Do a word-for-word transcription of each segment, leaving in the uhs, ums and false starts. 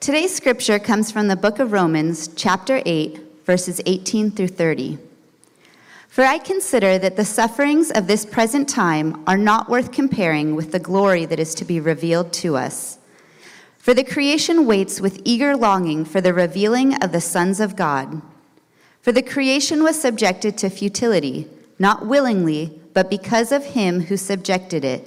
Today's scripture comes from the book of Romans, chapter eight, verses eighteen through thirty. For I consider that the sufferings of this present time are not worth comparing with the glory that is to be revealed to us. For the creation waits with eager longing for the revealing of the sons of God. For the creation was subjected to futility, not willingly, but because of him who subjected it,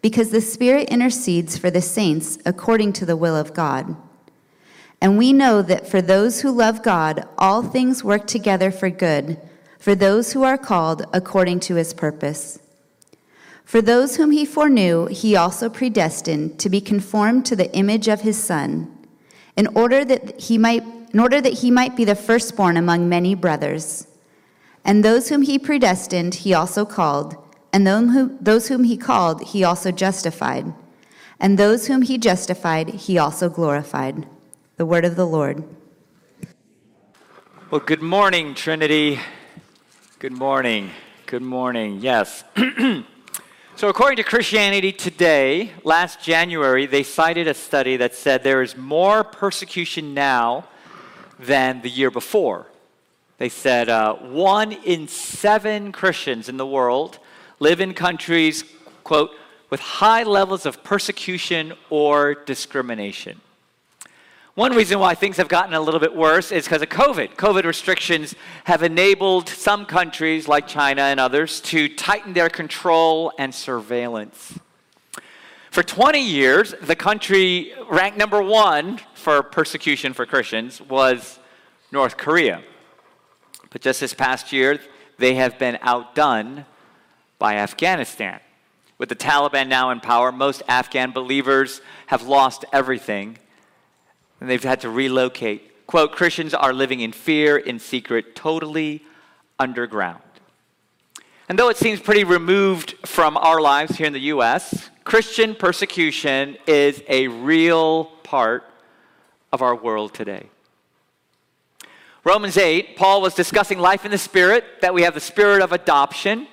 because the Spirit intercedes for the saints according to the will of God. And we know that for those who love God, all things work together for good, for those who are called according to his purpose. For those whom he foreknew, he also predestined to be conformed to the image of his Son, in order that he might in order that he might be the firstborn among many brothers. And those whom he predestined, he also called, and those whom he called, he also justified. And those whom he justified, he also glorified. The word of the Lord. Well, good morning, Trinity. Good morning. Good morning. Yes. So according to Christianity Today, last January, they cited a study that said there is more persecution now than the year before. They said uh, one in seven Christians in the world live in countries, quote, with high levels of persecution or discrimination. One reason why things have gotten a little bit worse is because of COVID. COVID restrictions have enabled some countries like China and others to tighten their control and surveillance. For twenty years, the country ranked number one for persecution for Christians was North Korea. But just this past year, they have been outdone by Afghanistan. With the Taliban now in power, most Afghan believers have lost everything, and they've had to relocate. Quote, Christians are living in fear, in secret, totally underground. And though it seems pretty removed from our lives here in the U S, Christian persecution is a real part of our world today. Romans eight, Paul was discussing life in the Spirit, that we have the Spirit of adoption,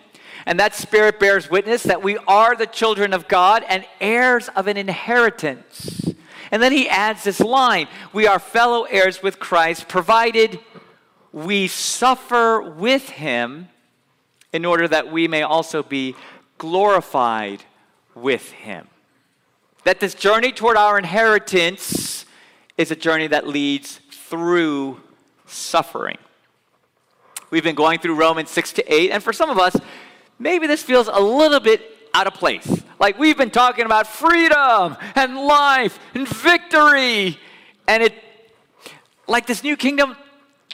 and that Spirit bears witness that we are the children of God and heirs of an inheritance. And then he adds this line, we are fellow heirs with Christ, provided we suffer with him in order that we may also be glorified with him. That this journey toward our inheritance is a journey that leads through suffering. We've been going through Romans six to eight, and for some of us, maybe this feels a little bit out of place. Like, we've been talking about freedom and life and victory, and it, like, this new kingdom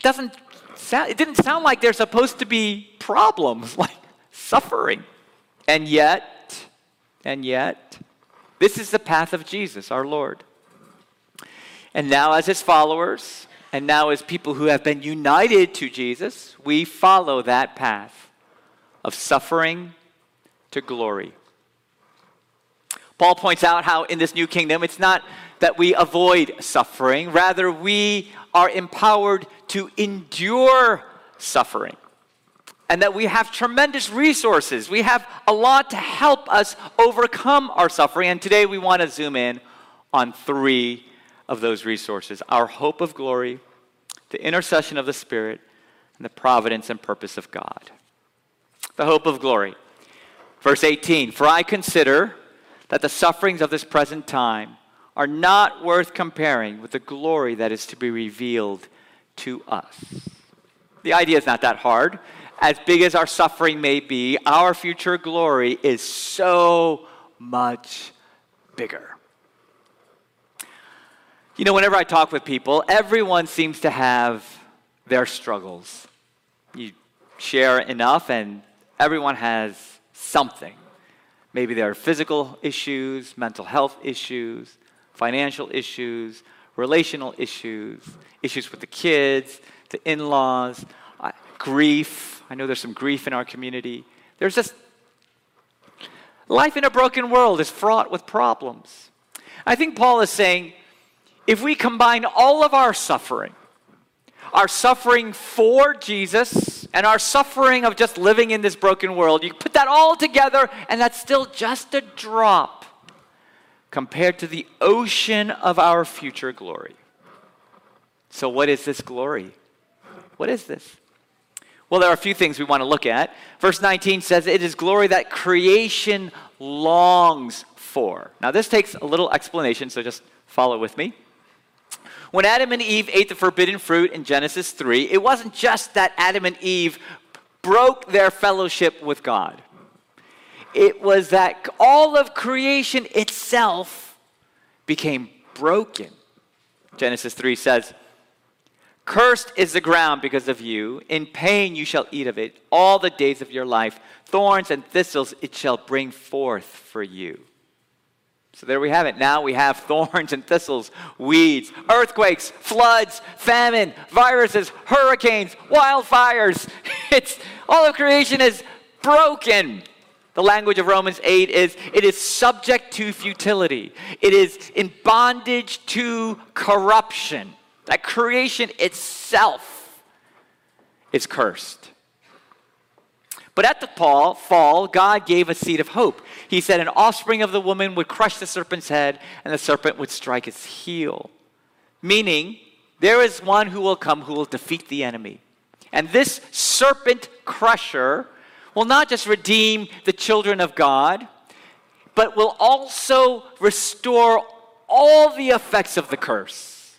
doesn't sound, it didn't sound like there's supposed to be problems, like suffering. And yet, and yet, this is the path of Jesus, our Lord. And now as his followers, and now as people who have been united to Jesus, we follow that path of suffering to glory. Paul points out how in this new kingdom, it's not that we avoid suffering. Rather, we are empowered to endure suffering. And that we have tremendous resources. We have a lot to help us overcome our suffering. And today we want to zoom in on three of those resources. Our hope of glory, the intercession of the Spirit, and the providence and purpose of God. The hope of glory. Verse eighteen, for I consider that the sufferings of this present time are not worth comparing with the glory that is to be revealed to us. The idea is not that hard. As big as our suffering may be, our future glory is so much bigger. You know, whenever I talk with people, everyone seems to have their struggles. You share enough and everyone has something. Maybe there are physical issues, mental health issues, financial issues, relational issues, issues with the kids, the in-laws, uh, grief. I know there's some grief in our community. There's just, life in a broken world is fraught with problems. I think Paul is saying, if we combine all of our suffering, our suffering for Jesus and our suffering of just living in this broken world, you put that all together and that's still just a drop compared to the ocean of our future glory. So what is this glory? What is this? Well, there are a few things we want to look at. Verse nineteen says, it is glory that creation longs for. Now this takes a little explanation, so just follow with me. When Adam and Eve ate the forbidden fruit in Genesis three, it wasn't just that Adam and Eve broke their fellowship with God. It was that all of creation itself became broken. Genesis three says, "Cursed is the ground because of you. In pain you shall eat of it all the days of your life. Thorns and thistles it shall bring forth for you." So there we have it. Now we have thorns and thistles, weeds, earthquakes, floods, famine, viruses, hurricanes, wildfires. It's all of creation is broken. The language of Romans eight is it is subject to futility. It is in bondage to corruption. That creation itself is cursed. But at the fall, God gave a seed of hope. He said an offspring of the woman would crush the serpent's head and the serpent would strike its heel. Meaning, there is one who will come who will defeat the enemy. And this serpent crusher will not just redeem the children of God, but will also restore all the effects of the curse.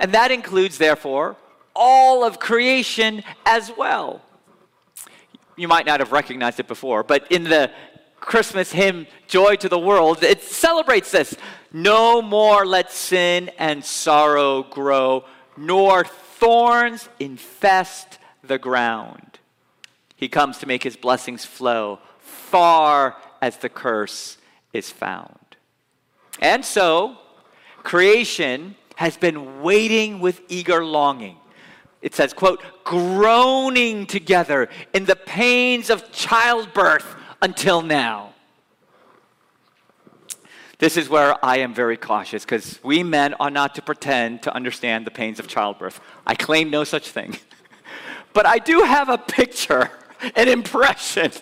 And that includes, therefore, all of creation as well. You might not have recognized it before, but in the Christmas hymn, Joy to the World, it celebrates this. No more let sin and sorrow grow, nor thorns infest the ground. He comes to make his blessings flow far as the curse is found. And so, creation has been waiting with eager longing. It says, quote, groaning together in the pains of childbirth until now. This is where I am very cautious because we men are not to pretend to understand the pains of childbirth. I claim no such thing. But I do have a picture, an impression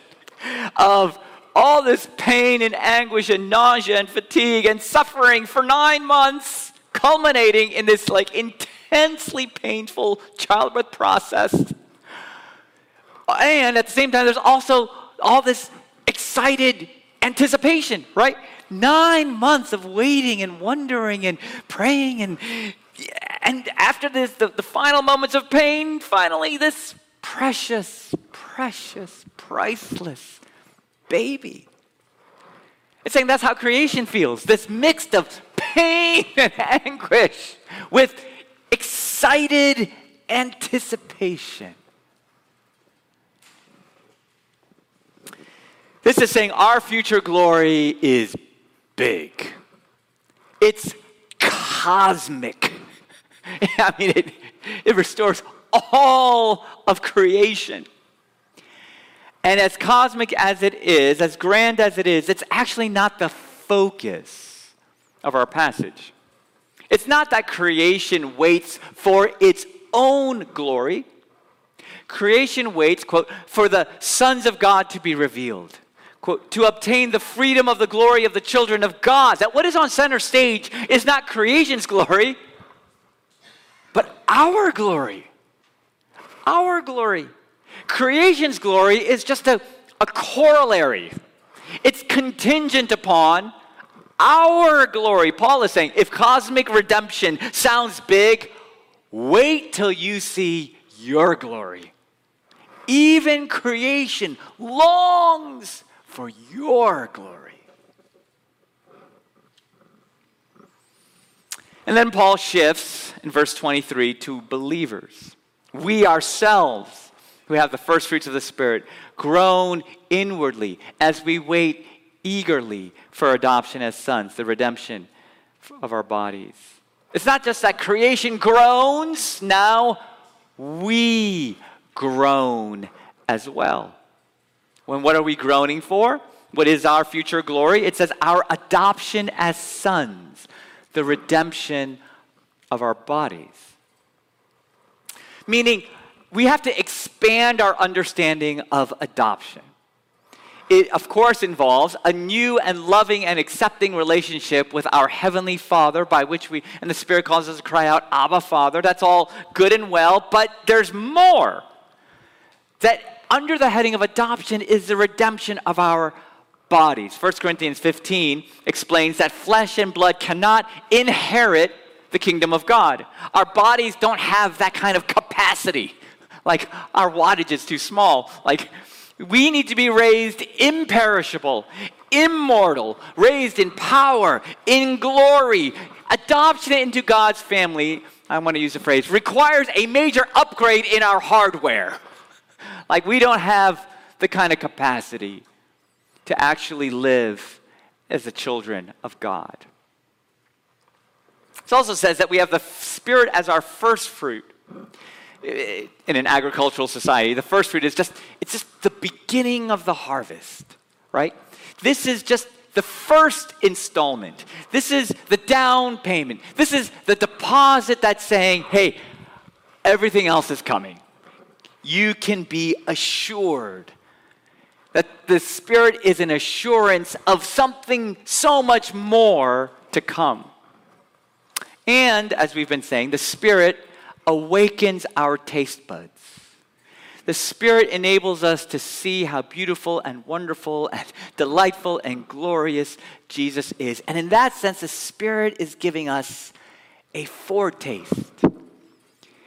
of all this pain and anguish and nausea and fatigue and suffering for nine months culminating in this like intense, intensely painful childbirth process. And at the same time, there's also all this excited anticipation, right? Nine months of waiting and wondering and praying. And, and after this, the, the final moments of pain, finally this precious, precious, priceless baby. It's saying that's how creation feels. This mix of pain and anguish with excited anticipation. This is saying our future glory is big. It's cosmic. I mean, it, it restores all of creation. And as cosmic as it is, as grand as it is, it's actually not the focus of our passage. It's not that creation waits for its own glory. Creation waits, quote, for the sons of God to be revealed, quote, to obtain the freedom of the glory of the children of God. That what is on center stage is not creation's glory, but our glory. Our glory. Creation's glory is just a, a corollary. It's contingent upon our glory. Paul is saying, if cosmic redemption sounds big, wait till you see your glory. Even creation longs for your glory. And then Paul shifts in verse twenty-three to believers. We ourselves, who have the first fruits of the Spirit, groan inwardly as we wait eagerly for adoption as sons, the redemption of our bodies. It's not just that creation groans, now we groan as well. When what are we groaning for? What is our future glory? It says our adoption as sons, the redemption of our bodies. Meaning, we have to expand our understanding of adoption. It, of course, involves a new and loving and accepting relationship with our Heavenly Father, by which we, and the Spirit calls us to cry out, Abba, Father. That's all good and well, but there's more. That under the heading of adoption is the redemption of our bodies. First Corinthians fifteen explains that flesh and blood cannot inherit the kingdom of God. Our bodies don't have that kind of capacity. Like, our wattage is too small. Like, we need to be raised imperishable, immortal, raised in power, in glory. Adoption into God's family, I want to use the phrase, requires a major upgrade in our hardware. Like, we don't have the kind of capacity to actually live as the children of God. It also says that we have the Spirit as our first fruit. In an agricultural society, the first fruit is just, it's just the beginning of the harvest, right? This is just the first installment. This is the down payment. This is the deposit that's saying, hey, everything else is coming. You can be assured that the Spirit is an assurance of something so much more to come. And, as we've been saying, the Spirit awakens our taste buds. The Spirit enables us to see how beautiful and wonderful and delightful and glorious Jesus is. And in that sense, the Spirit is giving us a foretaste.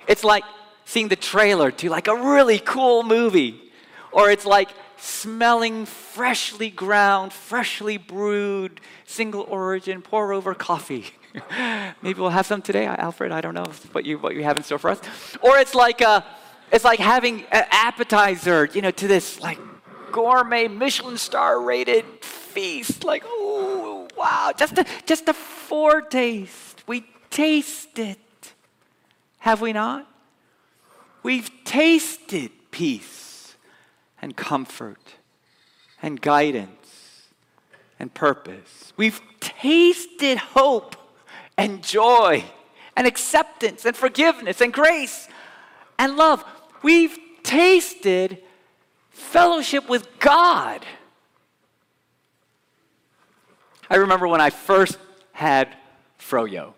It's like seeing the trailer to like a really cool movie. Or it's like smelling freshly ground, freshly brewed, single origin, pour over coffee. Maybe we'll have some today, Alfred. I don't know what you what you have in store for us. Or it's like a, it's like having an appetizer, you know, to this like gourmet Michelin star rated feast. Like, ooh, wow, just a just a foretaste. We taste it, have we not? We've tasted peace and comfort, and guidance, and purpose. We've tasted hope, and joy, and acceptance, and forgiveness, and grace, and love. We've tasted fellowship with God. I remember when I first had Froyo.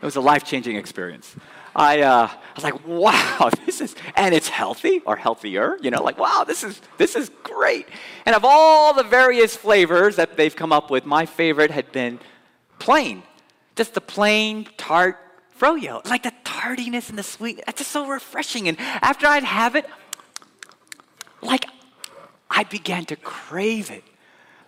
It was a life-changing experience. I, uh, I was like, wow, this is, and it's healthy or healthier, you know, like, wow, this is this is great. And of all the various flavors that they've come up with, my favorite had been plain, just the plain tart Froyo. Like the tartiness and the sweetness, that's just so refreshing. And after I'd have it, like, I began to crave it.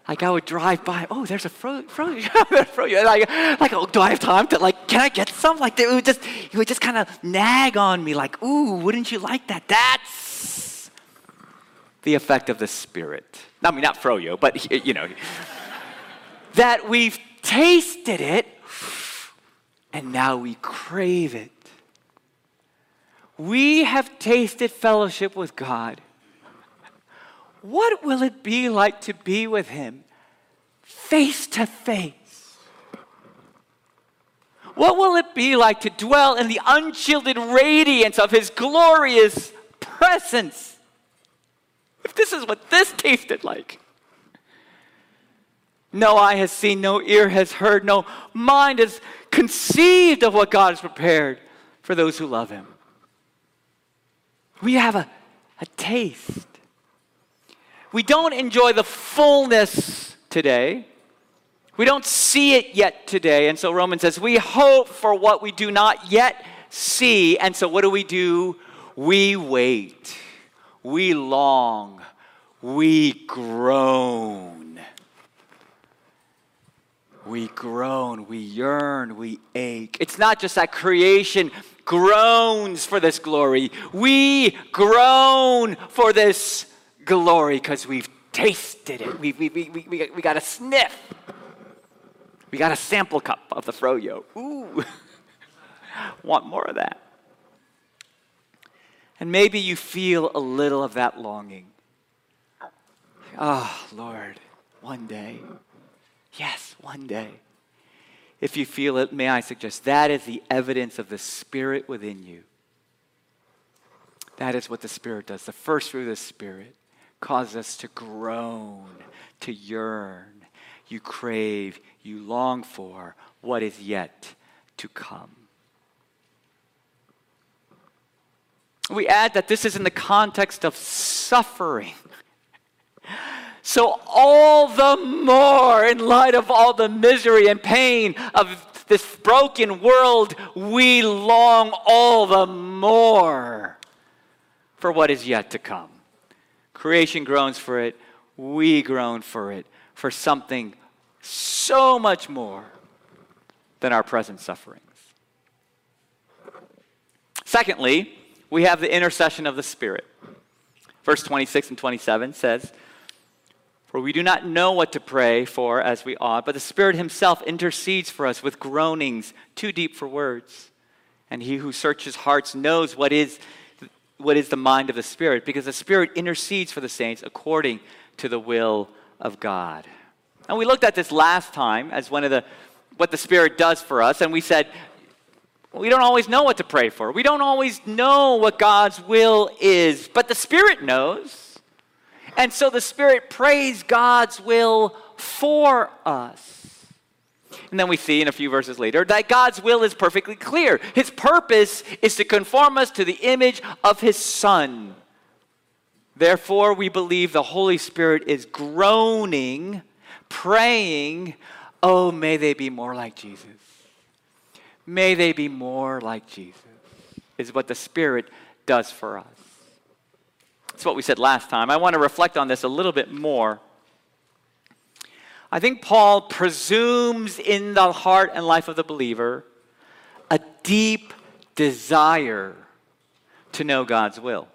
Like, I would drive by, oh, there's a Froyo, Froyo, and I, like, oh, do I have time to, like, can I get some? Like, it would just, it would just kind of nag on me, like, ooh, wouldn't you like that? That's the effect of the Spirit. I mean, not Froyo, but, you know, that we've tasted it, and now we crave it. We have tasted fellowship with God. What will it be like to be with Him face to face? What will it be like to dwell in the unshielded radiance of His glorious presence? If this is what this tasted like. No eye has seen, no ear has heard, no mind has conceived of what God has prepared for those who love Him. We have a, a taste. We don't enjoy the fullness today. We don't see it yet today, and so Romans says, we hope for what we do not yet see, and so what do we do? We wait, we long, we groan. We groan, we yearn, we ache. It's not just that creation groans for this glory. We groan for this glory because we've tasted it. We, we, we, we, we got a sniff. We got a sample cup of the froyo. Ooh, want more of that. And maybe you feel a little of that longing. Oh, Lord, one day. Yes, one day. If you feel it, may I suggest, that is the evidence of the Spirit within you. That is what the Spirit does. The first fruit of the Spirit causes us to groan, to yearn. You crave, you long for what is yet to come. We add that this is in the context of suffering. So all the more, in light of all the misery and pain of this broken world, we long all the more for what is yet to come. Creation groans for it. We groan for it, for something so much more than our present sufferings. Secondly, we have the intercession of the Spirit. Verse twenty-six and twenty-seven says, for we do not know what to pray for as we ought, but the Spirit himself intercedes for us with groanings too deep for words. And he who searches hearts knows what is, what is the mind of the Spirit, because the Spirit intercedes for the saints according to the will of God. And we looked at this last time as one of the, what the Spirit does for us, and we said, we don't always know what to pray for. We don't always know what God's will is, but the Spirit knows. And so the Spirit prays God's will for us. And then we see in a few verses later that God's will is perfectly clear. His purpose is to conform us to the image of his Son. Therefore, we believe the Holy Spirit is groaning, praying, oh, may they be more like Jesus. May they be more like Jesus, is what the Spirit does for us. That's what we said last time. I want to reflect on this a little bit more. I think Paul presumes in the heart and life of the believer a deep desire to know God's will.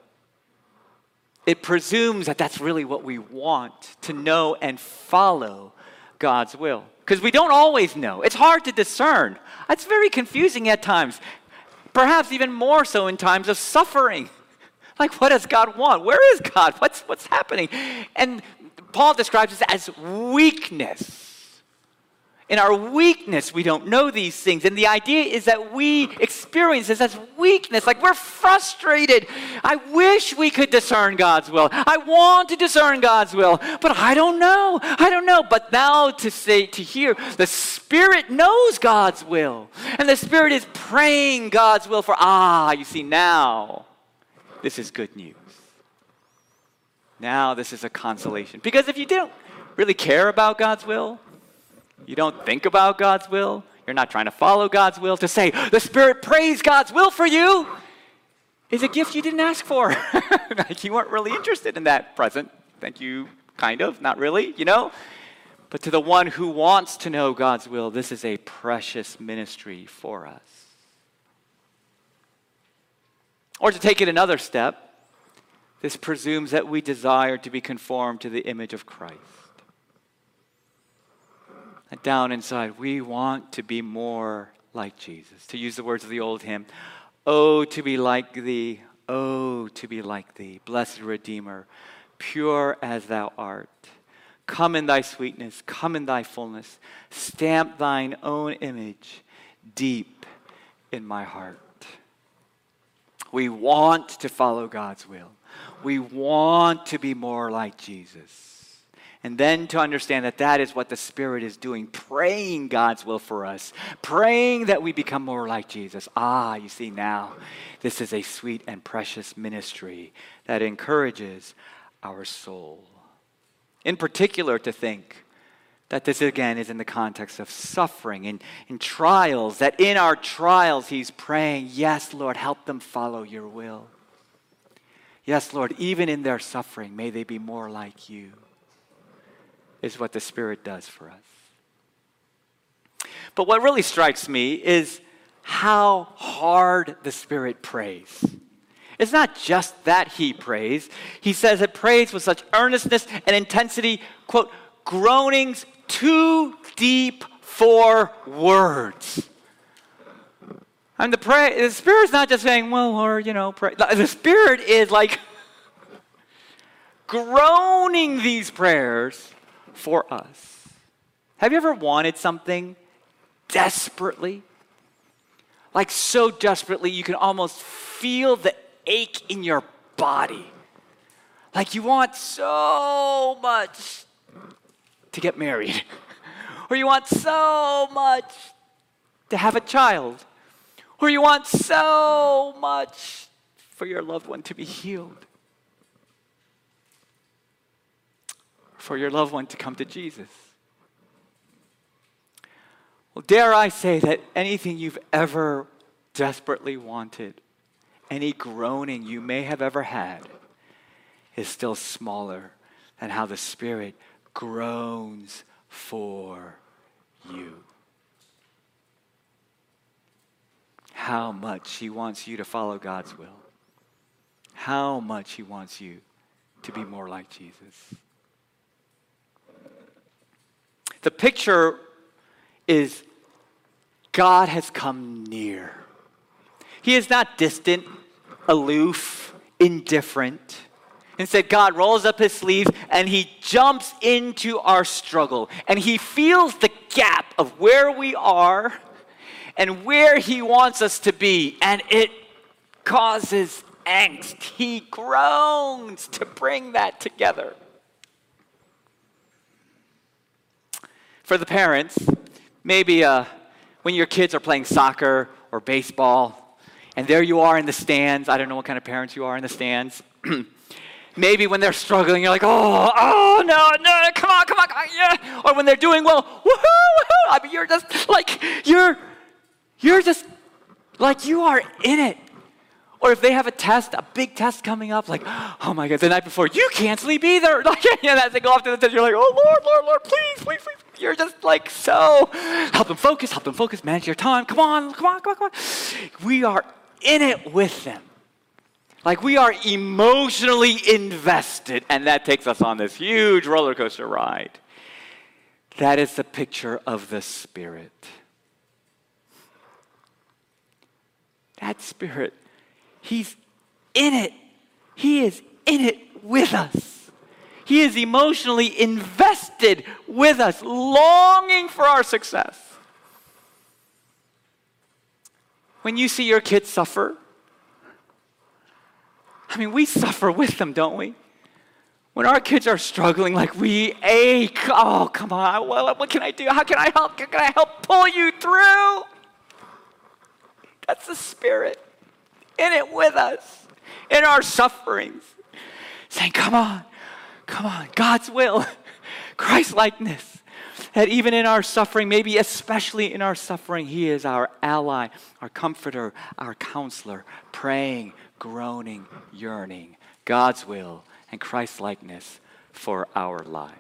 It presumes that that's really what we want, to know and follow God's will. Because we don't always know. It's hard to discern. It's very confusing at times, perhaps even more so in times of suffering. Like, what does God want? Where is God? What's, what's happening? And Paul describes this as weakness. In our weakness, we don't know these things. And the idea is that we experience this as weakness. Like, we're frustrated. I wish we could discern God's will. I want to discern God's will, but I don't know. I don't know. But now to say, to hear, the Spirit knows God's will. And the Spirit is praying God's will for, ah, you see, now. This is good news. Now this is a consolation. Because if you don't really care about God's will, you don't think about God's will, you're not trying to follow God's will, to say, the Spirit prays God's will for you, is a gift you didn't ask for. Like you weren't really interested in that present. Thank you, kind of, not really, you know. But to the one who wants to know God's will, this is a precious ministry for us. Or to take it another step, this presumes that we desire to be conformed to the image of Christ. And down inside, we want to be more like Jesus. To use the words of the old hymn, oh, to be like thee, oh, to be like thee, blessed Redeemer, pure as thou art. Come in thy sweetness, come in thy fullness, stamp thine own image deep in my heart. We want to follow God's will. We want to be more like Jesus. And then to understand that that is what the Spirit is doing, praying God's will for us, praying that we become more like Jesus. Ah, you see now, this is a sweet and precious ministry that encourages our soul. In particular, to think, that this again is in the context of suffering and, and trials, that in our trials he's praying, yes, Lord, help them follow your will. Yes, Lord, even in their suffering, may they be more like you, is what the Spirit does for us. But what really strikes me is how hard the Spirit prays. It's not just that he prays. He says it prays with such earnestness and intensity, quote, groanings too deep for words. And the, pray, the Spirit's not just saying, well, Lord, you know, pray. The Spirit is like groaning these prayers for us. Have you ever wanted something desperately? Like so desperately you can almost feel the ache in your body. Like you want so much to get married. Or you want so much to have a child. Or you want so much for your loved one to be healed. For your loved one to come to Jesus. Well, dare I say that anything you've ever desperately wanted, any groaning you may have ever had, is still smaller than how the Spirit groans for you. How much he wants you to follow God's will. How much he wants you to be more like Jesus. The picture is God has come near. He is not distant, aloof, indifferent. Instead, God rolls up his sleeve and he jumps into our struggle. And he feels the gap of where we are and where he wants us to be, and it causes angst. He groans to bring that together. For the parents, maybe uh, when your kids are playing soccer or baseball, and there you are in the stands. I don't know what kind of parents you are in the stands. Maybe when they're struggling, you're like, oh, oh, no, no, come on, come on, come on, yeah. Or when they're doing well, woohoo, woohoo. I mean, you're just like, you're... You're just, like, you are in it. Or if they have a test, a big test coming up, like, oh my God, the night before, you can't sleep either. Like, you know, as they go off to the test, you're like, oh Lord, Lord, Lord, please, please, please. You're just like, so, help them focus, help them focus, manage your time. Come on, come on, come on, come on. We are in it with them. Like, we are emotionally invested, and that takes us on this huge roller coaster ride. That is the picture of the Spirit. That Spirit, he's in it. He is in it with us. He is emotionally invested with us, longing for our success. When you see your kids suffer, I mean, we suffer with them, don't we? When our kids are struggling, like we ache. Oh, come on, what, what can I do? How can I help? How can I help pull you through? That's the Spirit in it with us, in our sufferings, saying, come on, come on, God's will, Christ-likeness, that even in our suffering, maybe especially in our suffering, he is our ally, our comforter, our counselor, praying, groaning, yearning, God's will and Christ-likeness for our lives.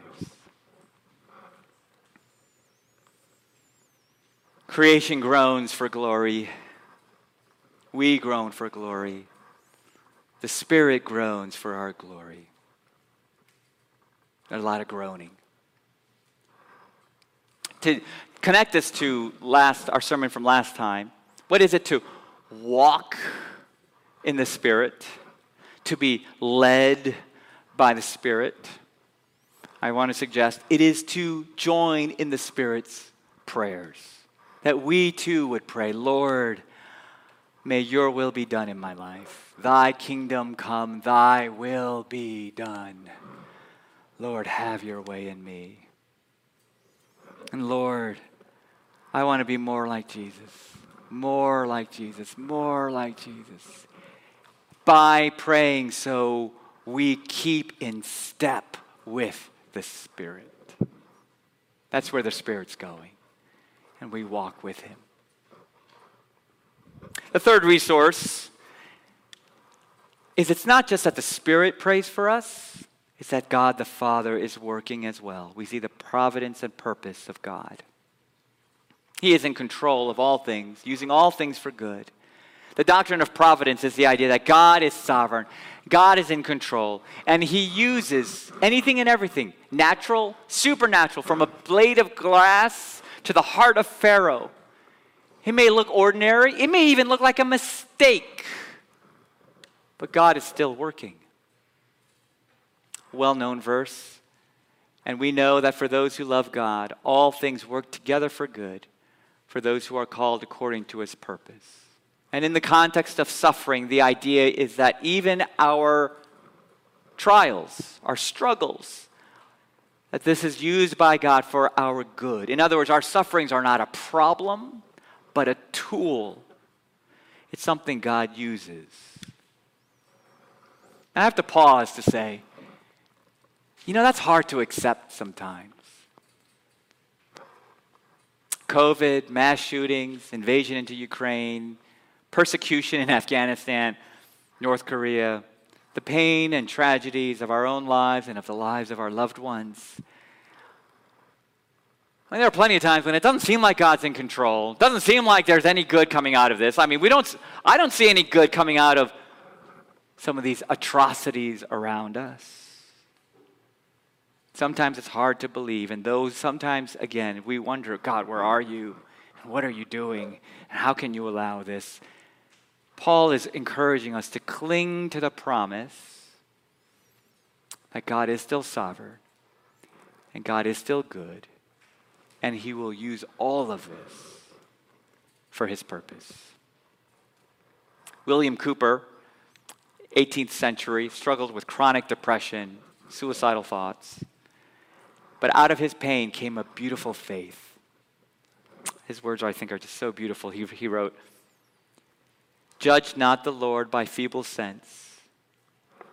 Creation groans for glory. We groan for glory. The Spirit groans for our glory. There's a lot of groaning. To connect this to last our sermon from last time, what is it to walk in the Spirit? To be led by the Spirit? I want to suggest it is to join in the Spirit's prayers. That we too would pray, Lord, may your will be done in my life. Thy kingdom come, thy will be done. Lord, have your way in me. And Lord, I want to be more like Jesus, more like Jesus, more like Jesus. By praying so we keep in step with the Spirit. That's where the Spirit's going. And we walk with Him. The third resource is it's not just that the Spirit prays for us, it's that God the Father is working as well. We see the providence and purpose of God. He is in control of all things, using all things for good. The doctrine of providence is the idea that God is sovereign, God is in control, and He uses anything and everything, natural, supernatural, from a blade of grass to the heart of Pharaoh. It may look ordinary, it may even look like a mistake, but God is still working. Well-known verse, and we know that for those who love God, all things work together for good, for those who are called according to His purpose. And in the context of suffering, the idea is that even our trials, our struggles, that this is used by God for our good. In other words, our sufferings are not a problem, but a tool. It's something God uses. I have to pause to say, you know, that's hard to accept sometimes. COVID, mass shootings, invasion into Ukraine, persecution in Afghanistan, North Korea, the pain and tragedies of our own lives and of the lives of our loved ones. I mean, there are plenty of times when it doesn't seem like God's in control. It doesn't seem like there's any good coming out of this. I mean, we don't. I don't see any good coming out of some of these atrocities around us. Sometimes it's hard to believe, and those sometimes, again, we wonder, God, where are you? And what are you doing? And how can you allow this? Paul is encouraging us to cling to the promise that God is still sovereign, and God is still good, and He will use all of this for His purpose. William Cowper, eighteenth century, struggled with chronic depression, suicidal thoughts. But out of his pain came a beautiful faith. His words, I think, are just so beautiful. He, he wrote, "Judge not the Lord by feeble sense,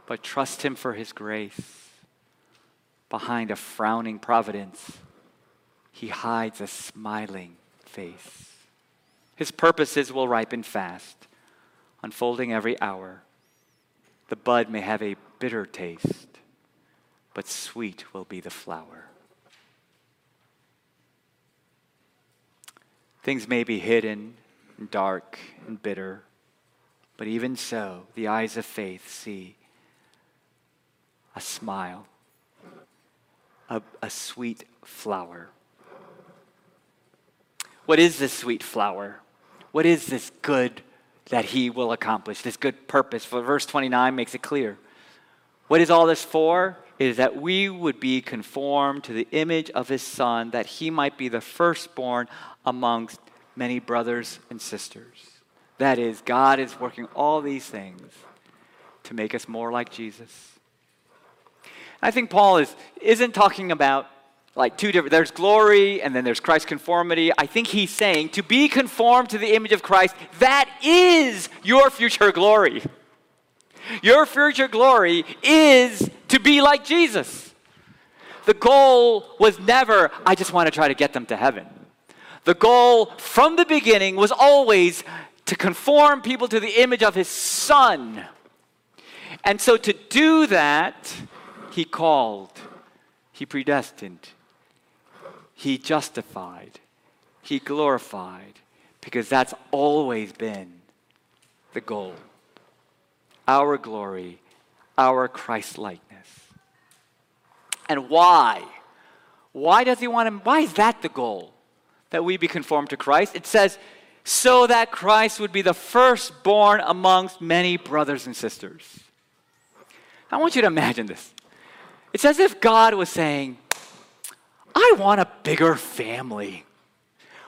but trust Him for His grace. Behind a frowning providence, He hides a smiling face. His purposes will ripen fast, unfolding every hour. The bud may have a bitter taste, but sweet will be the flower." Things may be hidden and dark and bitter, but even so, the eyes of faith see a smile, a, a sweet flower. What is this sweet flower? What is this good that He will accomplish, this good purpose? For verse twenty-nine makes it clear. What is all this for? It is that we would be conformed to the image of His Son, that He might be the firstborn amongst many brothers and sisters. That is, God is working all these things to make us more like Jesus. I think Paul is, isn't talking about like two different, there's glory and then there's Christ's conformity. I think he's saying to be conformed to the image of Christ, that is your future glory. Your future glory is to be like Jesus. The goal was never, I just want to try to get them to heaven. The goal from the beginning was always to conform people to the image of His Son. And so to do that, He called, He predestined, He justified, He glorified, because that's always been the goal. Our glory, our Christ-likeness. And why? Why does He want him? Why is that the goal? That we be conformed to Christ? It says, so that Christ would be the firstborn amongst many brothers and sisters. I want you to imagine this. It's as if God was saying, I want a bigger family.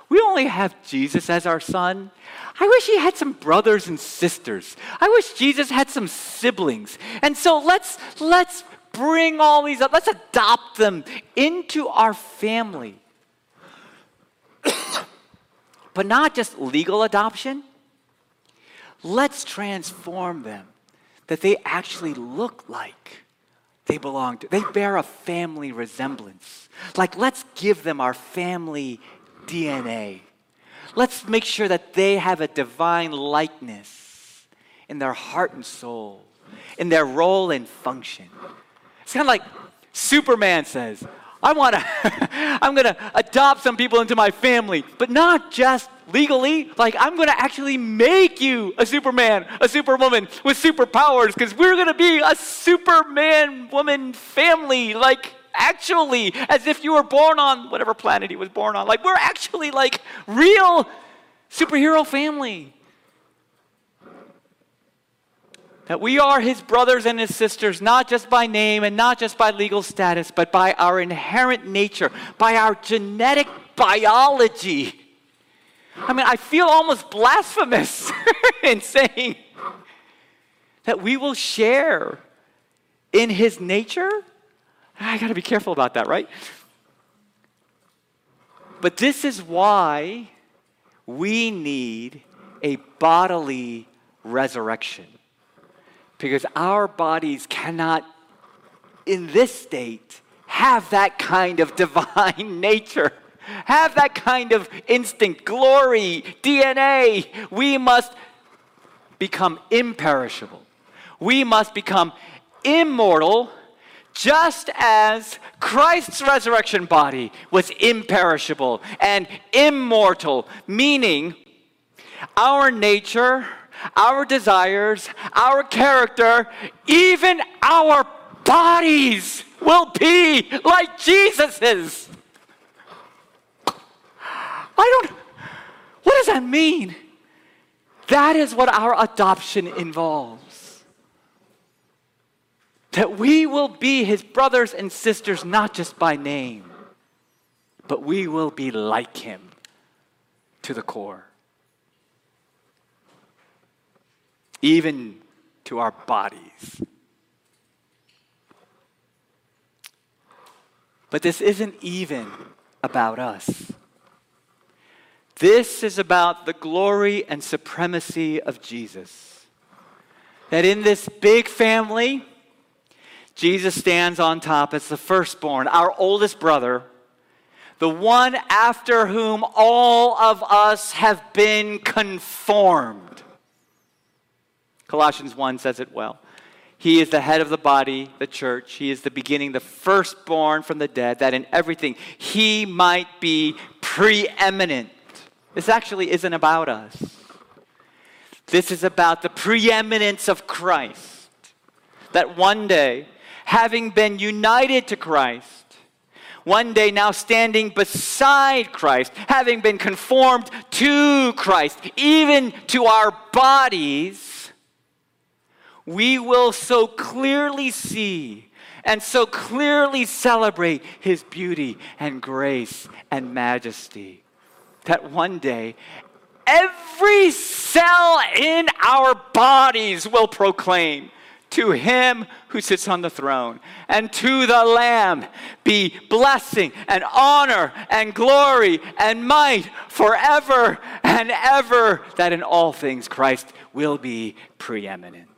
We only have Jesus as our Son. I wish He had some brothers and sisters. I wish Jesus had some siblings. And so let's let's bring all these up. Let's adopt them into our family. But not just legal adoption. Let's transform them that they actually look like they belong to. They bear a family resemblance. Like, let's give them our family D N A. Let's make sure that they have a divine likeness in their heart and soul, in their role and function. It's kind of like Superman says, I want to, I'm going to adopt some people into my family, but not just legally. Like, I'm going to actually make you a Superman, a Superwoman with superpowers, because we're going to be a Superman woman family, like, actually, as if you were born on whatever planet he was born on. Like, we're actually, like, real superhero family. That we are his brothers and his sisters, not just by name and not just by legal status, but by our inherent nature, by our genetic biology. I mean, I feel almost blasphemous in saying that we will share in his nature. I got to be careful about that, right? But this is why we need a bodily resurrection. Because our bodies cannot, in this state, have that kind of divine nature, have that kind of instinct, glory, D N A. We must become imperishable. We must become immortal, just as Christ's resurrection body was imperishable and immortal, meaning our nature, our desires, our character, even our bodies will be like Jesus's. I don't, what does that mean? That is what our adoption involves. That we will be his brothers and sisters, not just by name, but we will be like him to the core. Even to our bodies. But this isn't even about us. This is about the glory and supremacy of Jesus. That in this big family, Jesus stands on top as the firstborn, our oldest brother, the one after whom all of us have been conformed. Colossians one says it well. He is the head of the body, the church. He is the beginning, the firstborn from the dead, that in everything he might be preeminent. This actually isn't about us. This is about the preeminence of Christ. That one day, having been united to Christ, one day now standing beside Christ, having been conformed to Christ, even to our bodies, we will so clearly see and so clearly celebrate his beauty and grace and majesty that one day every cell in our bodies will proclaim, to him who sits on the throne and to the Lamb be blessing and honor and glory and might forever and ever, that in all things Christ will be preeminent.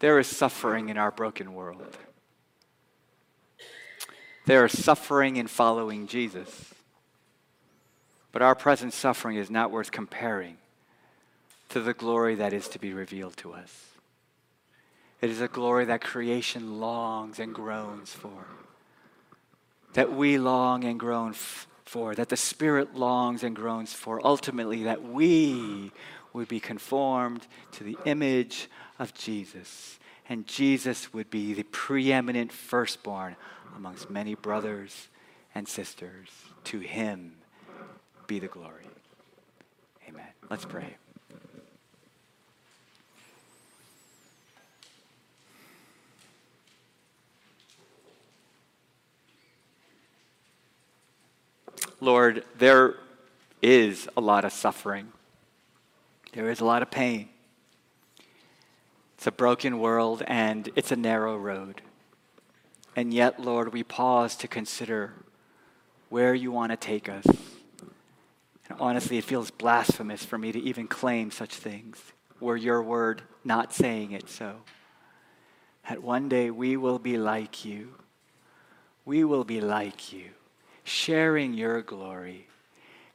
There is suffering in our broken world. There is suffering in following Jesus. But our present suffering is not worth comparing to the glory that is to be revealed to us. It is a glory that creation longs and groans for, that we long and groan f- for, that the Spirit longs and groans for, ultimately that we would be conformed to the image of Jesus, and Jesus would be the preeminent firstborn amongst many brothers and sisters. To him be the glory. Amen. Let's pray. Lord, there is a lot of suffering. There is a lot of pain. It's a broken world, and it's a narrow road. And yet, Lord, we pause to consider where you want to take us And honestly, it feels blasphemous for me to even claim such things. Were your word not saying it so? That one day we will be like you. We will be like you, sharing your glory,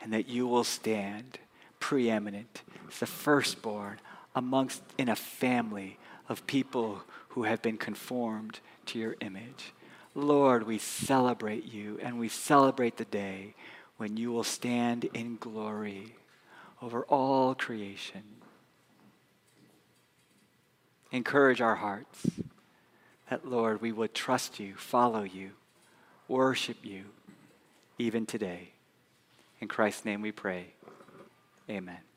and that you will stand preeminent as the firstborn amongst in a family of people who have been conformed to your image. Lord, we celebrate you, and we celebrate the day when you will stand in glory over all creation. Encourage our hearts that, Lord, we would trust you, follow you, worship you, even today. In Christ's name we pray. Amen.